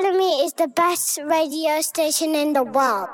Balamii is the best radio station in the world.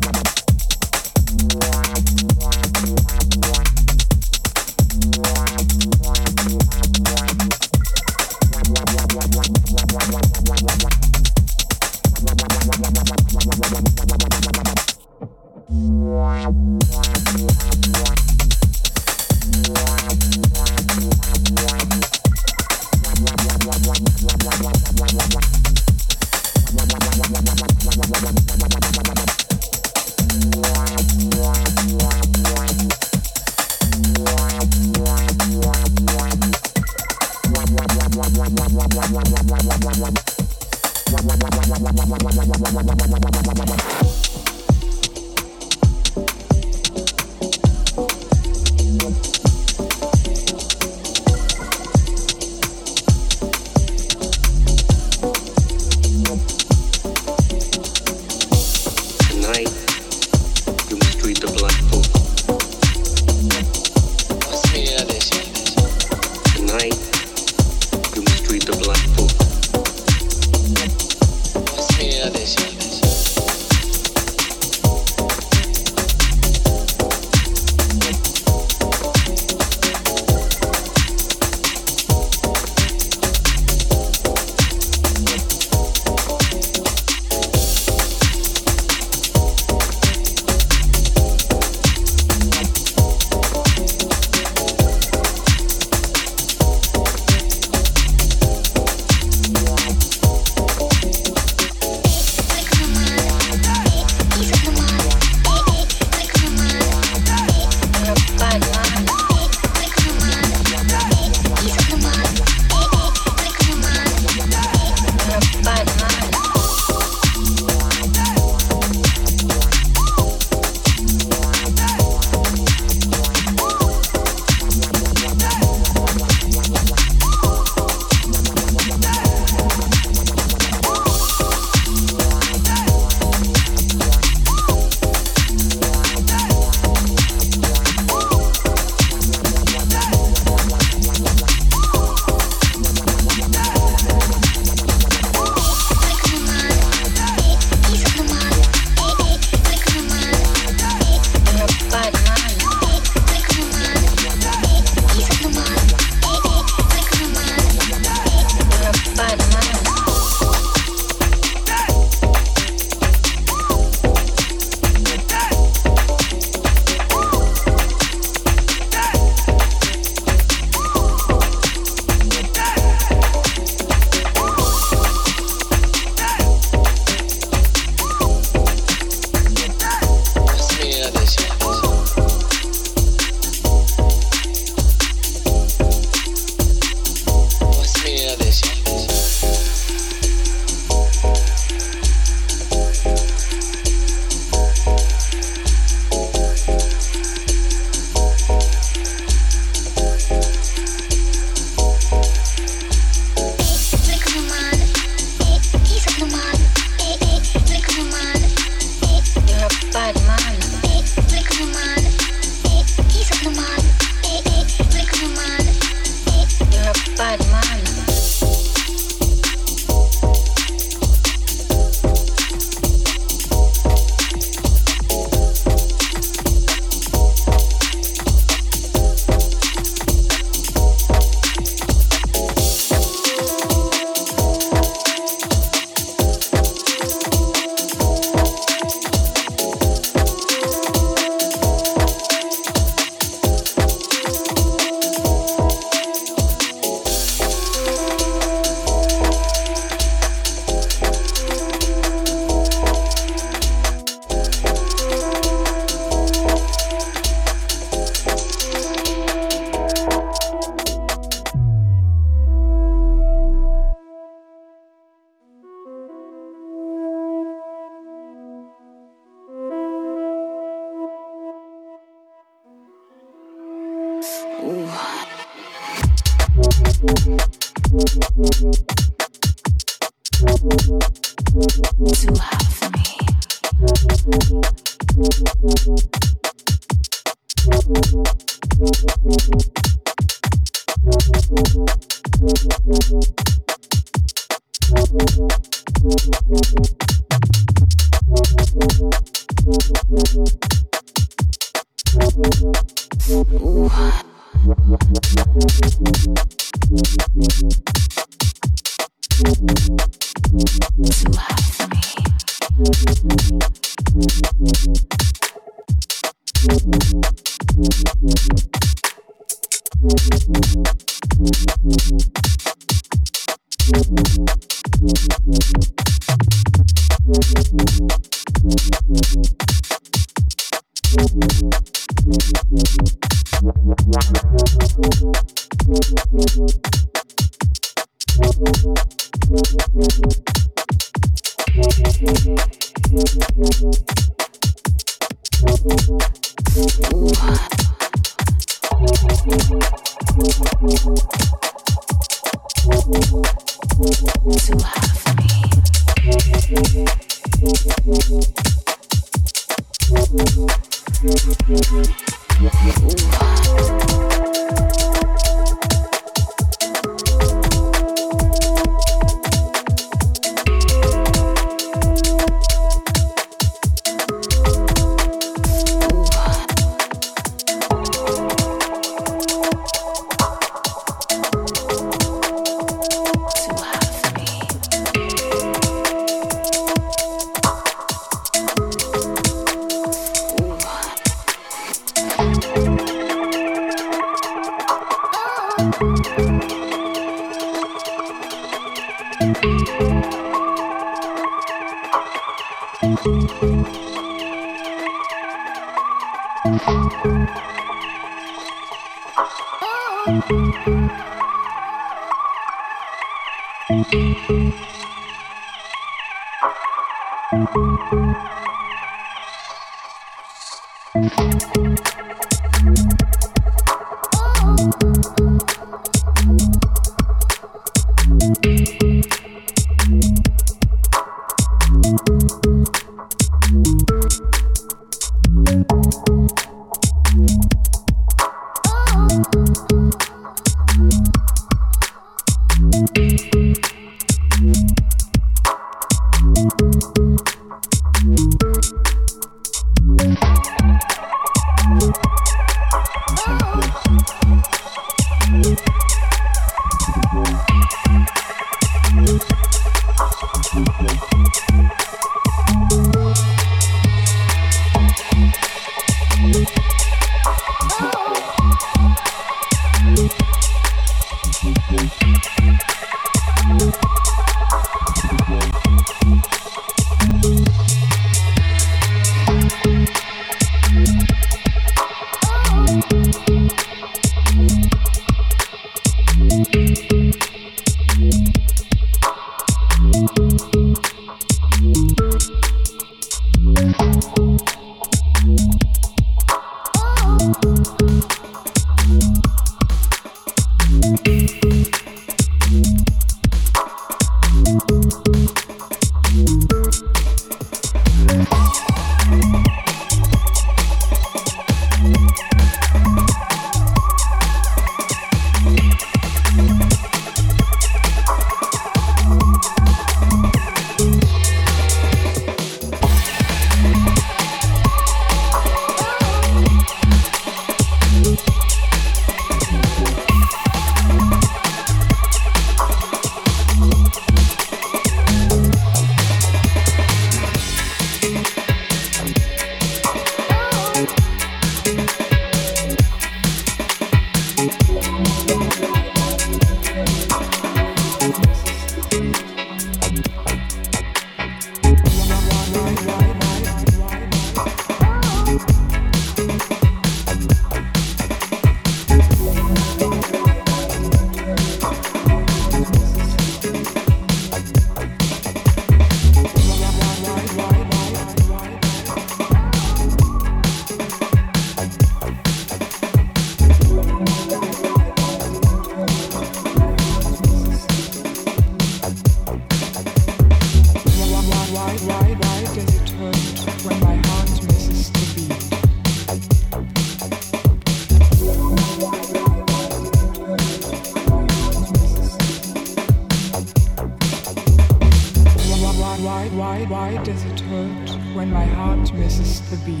Why does it hurt when my heart misses the beat?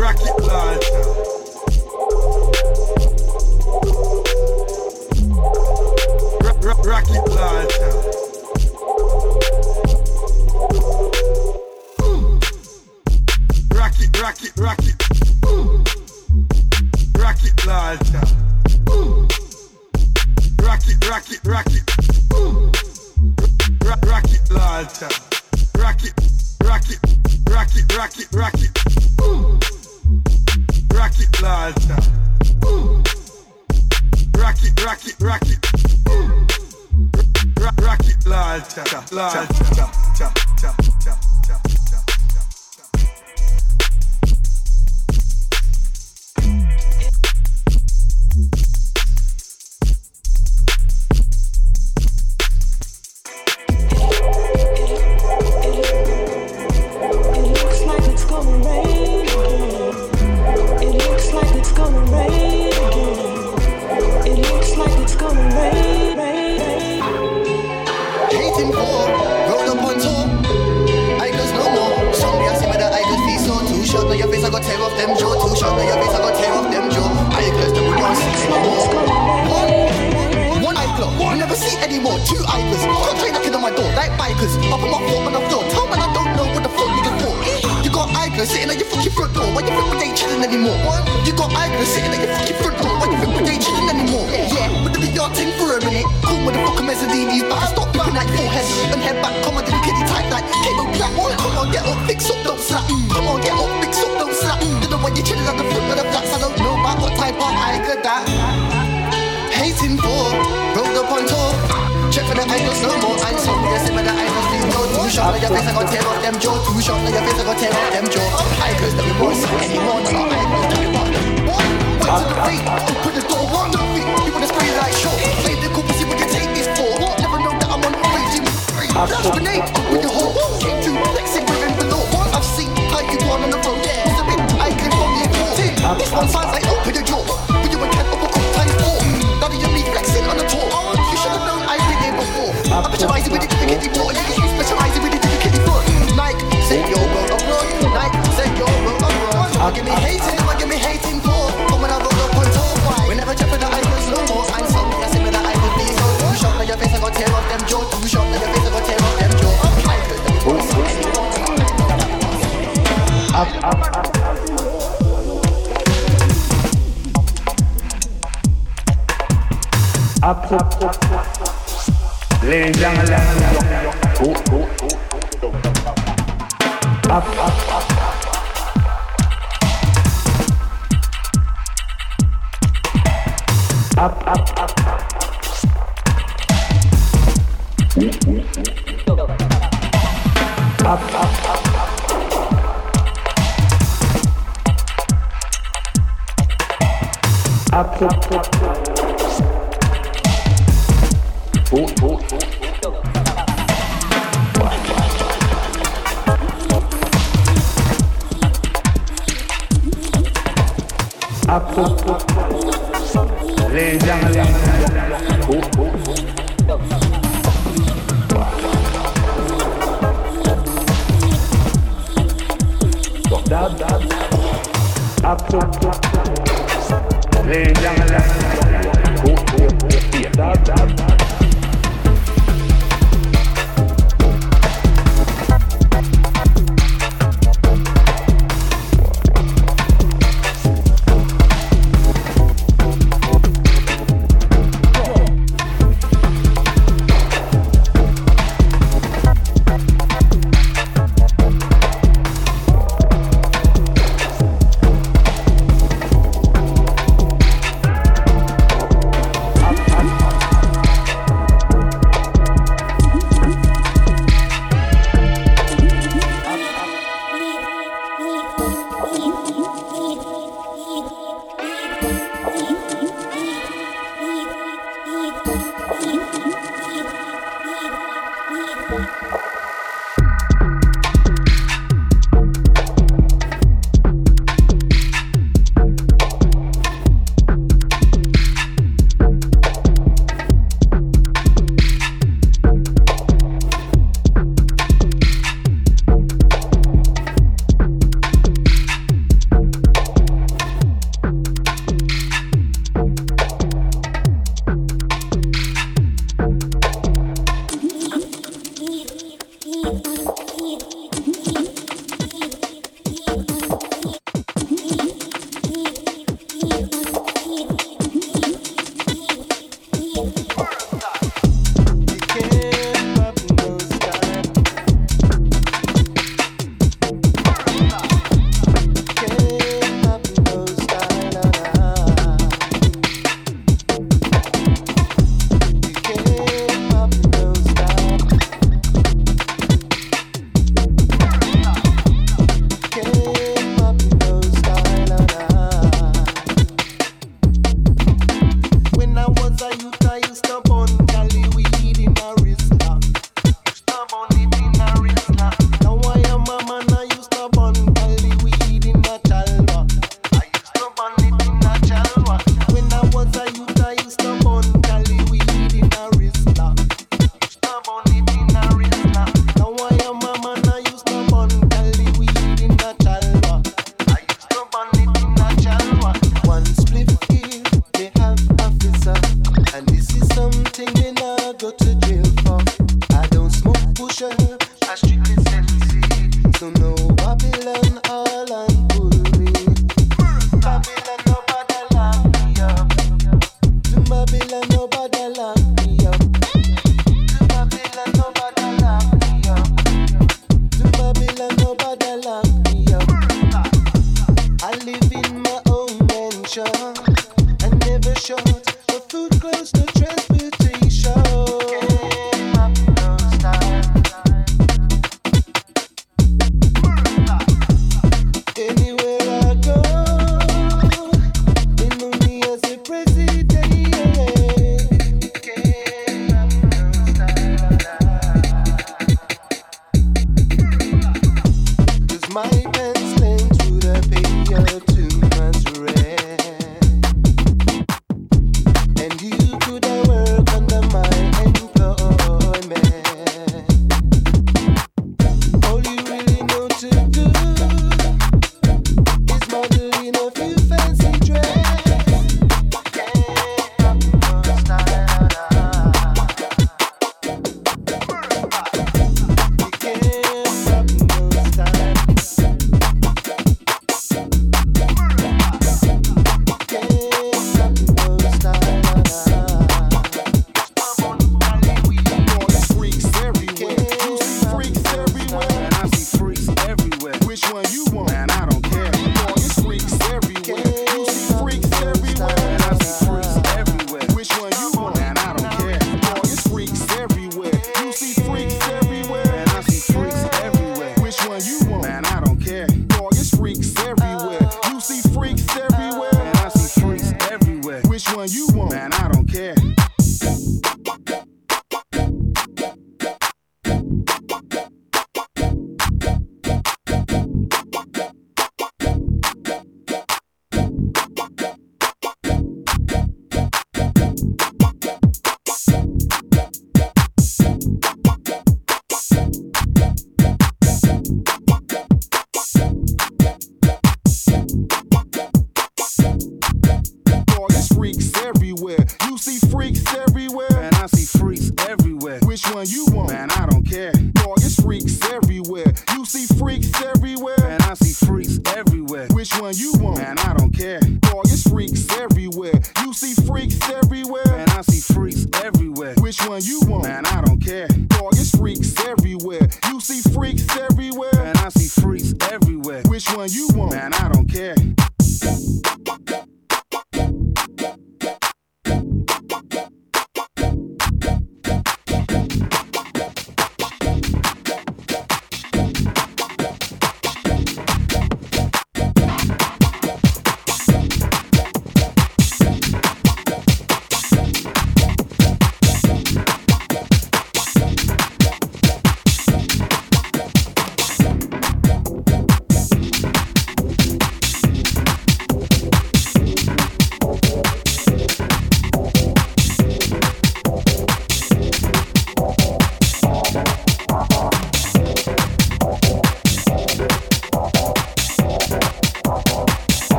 rocket launcher. Rocket launcher. Rocket, rocket, rocket. Rocket launcher. Rocket, rocket, rocket. Rocket launcher. Rocket, rocket, rocket, rocket, rocket. Rocket launcher. Rocket, rocket, rocket. Rocket launcher, launcher,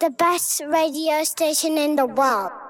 the best radio station in the world.